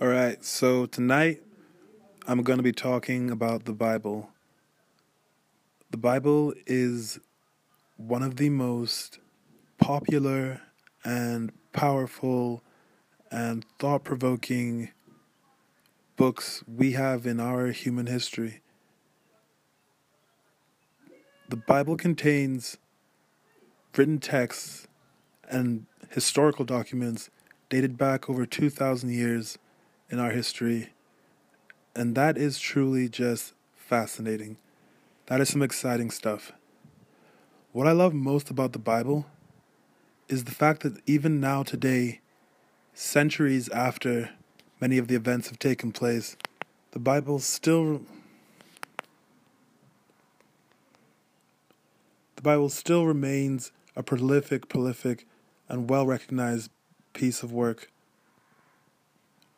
All right, so tonight I'm going to be talking about the Bible. The Bible is one of the most popular and powerful and thought-provoking books we have in our human history. The Bible contains written texts and historical documents dated back over 2,000 years in our history, and that is truly just fascinating. That is some exciting stuff. What I love most about the Bible is the fact that even now today, centuries after many of the events have taken place, the Bible still... remains a prolific, and well-recognized piece of work.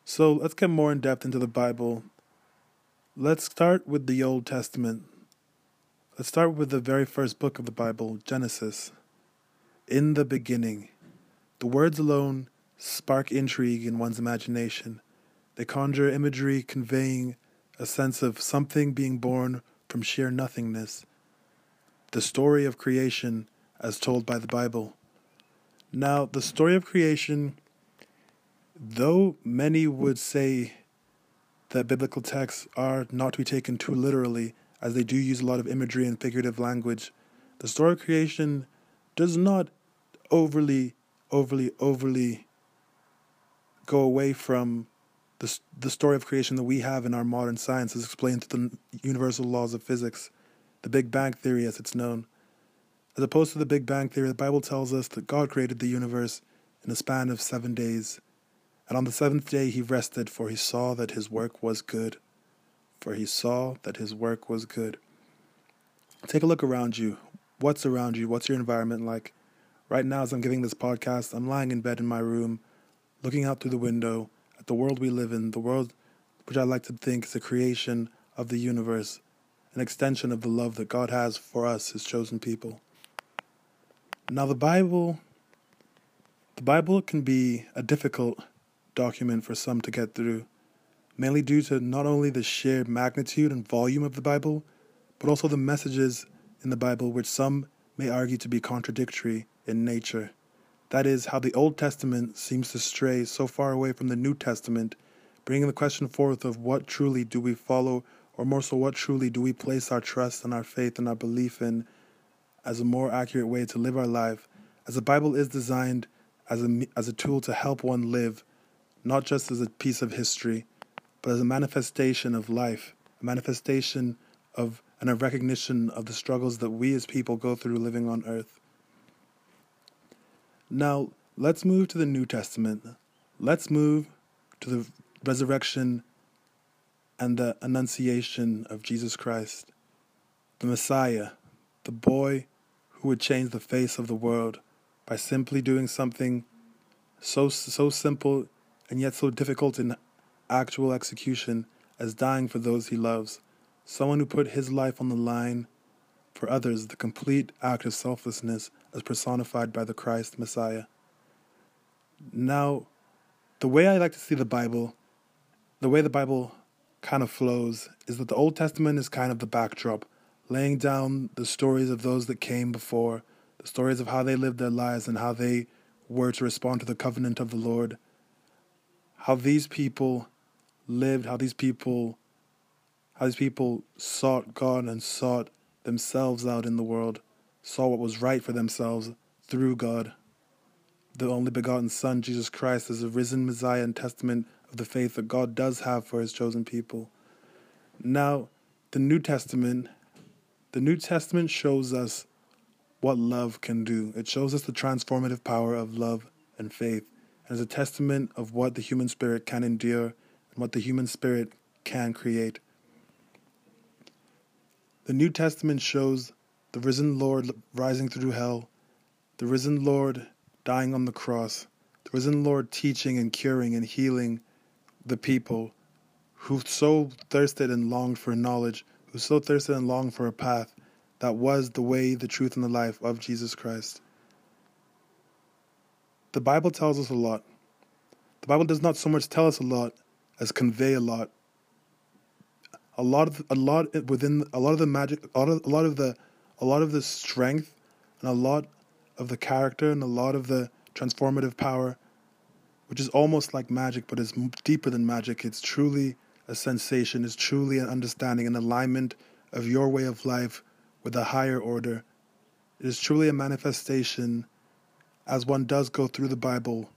So let's get more in depth into the Bible. Let's start with the Old Testament. Let's start with the very first book of the Bible, Genesis. In the beginning. The words alone spark intrigue in one's imagination. They conjure imagery conveying a sense of something being born from sheer nothingness. The story of creation as told by the Bible. Now, the story of creation, though many would say that biblical texts are not to be taken too literally, as they do use a lot of imagery and figurative language, the story of creation does not overly go away from the story of creation that we have in our modern science as explained through the universal laws of physics. The Big Bang Theory, as it's known. As opposed to the Big Bang Theory, the Bible tells us that God created the universe in a span of 7 days. And on the seventh day he rested, for he saw that his work was good. Take a look around you. What's around you? What's your environment like? Right now, as I'm giving this podcast, I'm lying in bed in my room, looking out through the window at the world we live in, the world which I like to think is a creation of the universe, an extension of the love that God has for us, his chosen people. Now, the Bible can be a difficult document for some to get through, mainly due to not only the sheer magnitude and volume of the Bible, but also the messages in the Bible, which some may argue to be contradictory in nature. That is, how the Old Testament seems to stray so far away from the New Testament, bringing the question forth of what truly do we follow, or more so, what truly do we place our trust and our faith and our belief in as a more accurate way to live our life, as the Bible is designed as a tool to help one live, not just as a piece of history, but as a manifestation of life, a manifestation of and a recognition of the struggles that we as people go through living on earth. Now, let's move to the New Testament. Let's move to the resurrection and the annunciation of Jesus Christ, the Messiah, the boy who would change the face of the world by simply doing something so simple and yet so difficult in actual execution as dying for those he loves, someone who put his life on the line for others, the complete act of selflessness as personified by the Christ Messiah. Now, the way I like to see the Bible, the way the Bible kind of flows, is that the Old Testament is kind of the backdrop, laying down the stories of those that came before, the stories of how they lived their lives and how they were to respond to the covenant of the Lord, how these people lived, how these people sought God and sought themselves out in the world, saw what was right for themselves through God. The only begotten Son, Jesus Christ, is a risen Messiah and testament of the faith that God does have for his chosen people. Now, the New Testament shows us what love can do. It shows us the transformative power of love and faith, and is a testament of what the human spirit can endure and what the human spirit can create. The New Testament shows the risen Lord rising through hell, the risen Lord dying on the cross, the risen Lord teaching and curing and healing the people who so thirsted and longed for knowledge, who so thirsted and longed for a path that was the way, the truth, and the life of Jesus Christ. The Bible tells us a lot. The Bible does not so much tell us a lot as convey a lot of the strength and a lot of the character and a lot of the transformative power, which is almost like magic, but is deeper than magic. It's truly a sensation, it's truly an understanding, an alignment of your way of life with a higher order. It is truly a manifestation as one does go through the Bible.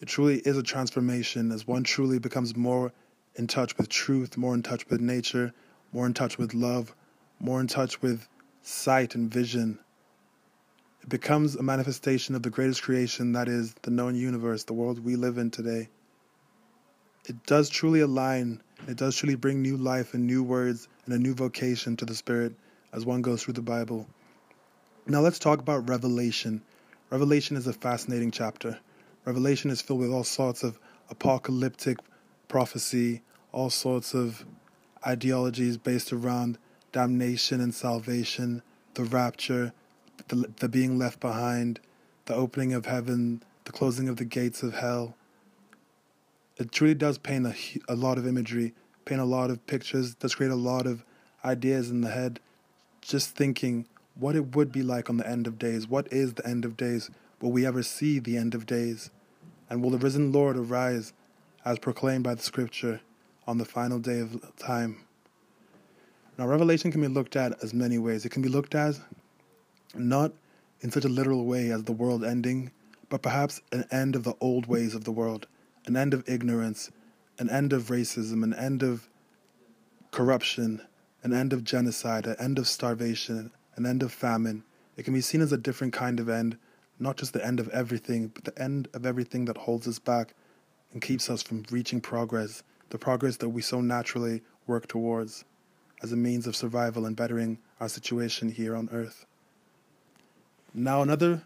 It truly is a transformation as one truly becomes more in touch with truth, more in touch with nature, more in touch with love, more in touch with sight and vision. It becomes a manifestation of the greatest creation that is the known universe, the world we live in today. It does truly align, it does truly bring new life and new words and a new vocation to the spirit as one goes through the Bible. Now let's talk about Revelation. Revelation is a fascinating chapter. Revelation is filled with all sorts of apocalyptic prophecy, all sorts of ideologies based around damnation and salvation, the rapture, the being left behind, the opening of heaven, the closing of the gates of hell. It truly does paint a lot of imagery, paint a lot of pictures, does create a lot of ideas in the head, just thinking what it would be like on the end of days. What is the end of days? Will we ever see the end of days? And will the risen Lord arise as proclaimed by the scripture on the final day of time? Now, Revelation can be looked at as many ways. It can be looked at not in such a literal way as the world ending, but perhaps an end of the old ways of the world, an end of ignorance, an end of racism, an end of corruption, an end of genocide, an end of starvation, an end of famine. It can be seen as a different kind of end, not just the end of everything, but the end of everything that holds us back and keeps us from reaching progress, the progress that we so naturally work towards as a means of survival and bettering our situation here on earth. Now, another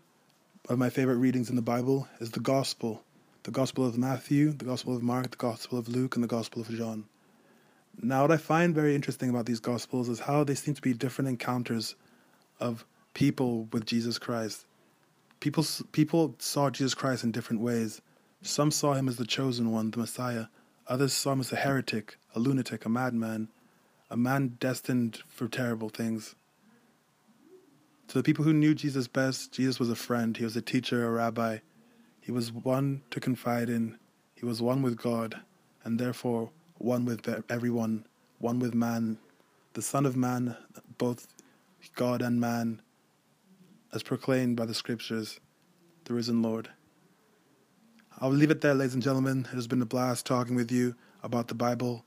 of my favorite readings in the Bible is the Gospel of Matthew, the Gospel of Mark, the Gospel of Luke, and the Gospel of John. Now, what I find very interesting about these Gospels is how they seem to be different encounters of people with Jesus Christ. People saw Jesus Christ in different ways. Some saw him as the chosen one, the Messiah. Others saw him as a heretic, a lunatic, a madman, a man destined for terrible things. To the people who knew Jesus best, Jesus was a friend, he was a teacher, a rabbi. He was one to confide in, he was one with God, and therefore one with everyone, one with man, the Son of Man, both God and man, as proclaimed by the scriptures, the risen Lord. I'll leave it there, ladies and gentlemen. It has been a blast talking with you about the Bible.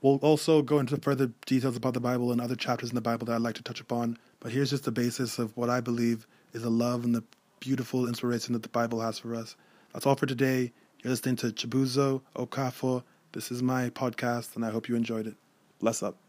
We'll also go into further details about the Bible and other chapters in the Bible that I'd like to touch upon, but here's just the basis of what I believe is the love and the beautiful inspiration that the Bible has for us. That's all for today. You're listening to Chibuzo Okafu. This is my podcast, and I hope you enjoyed it. Bless up.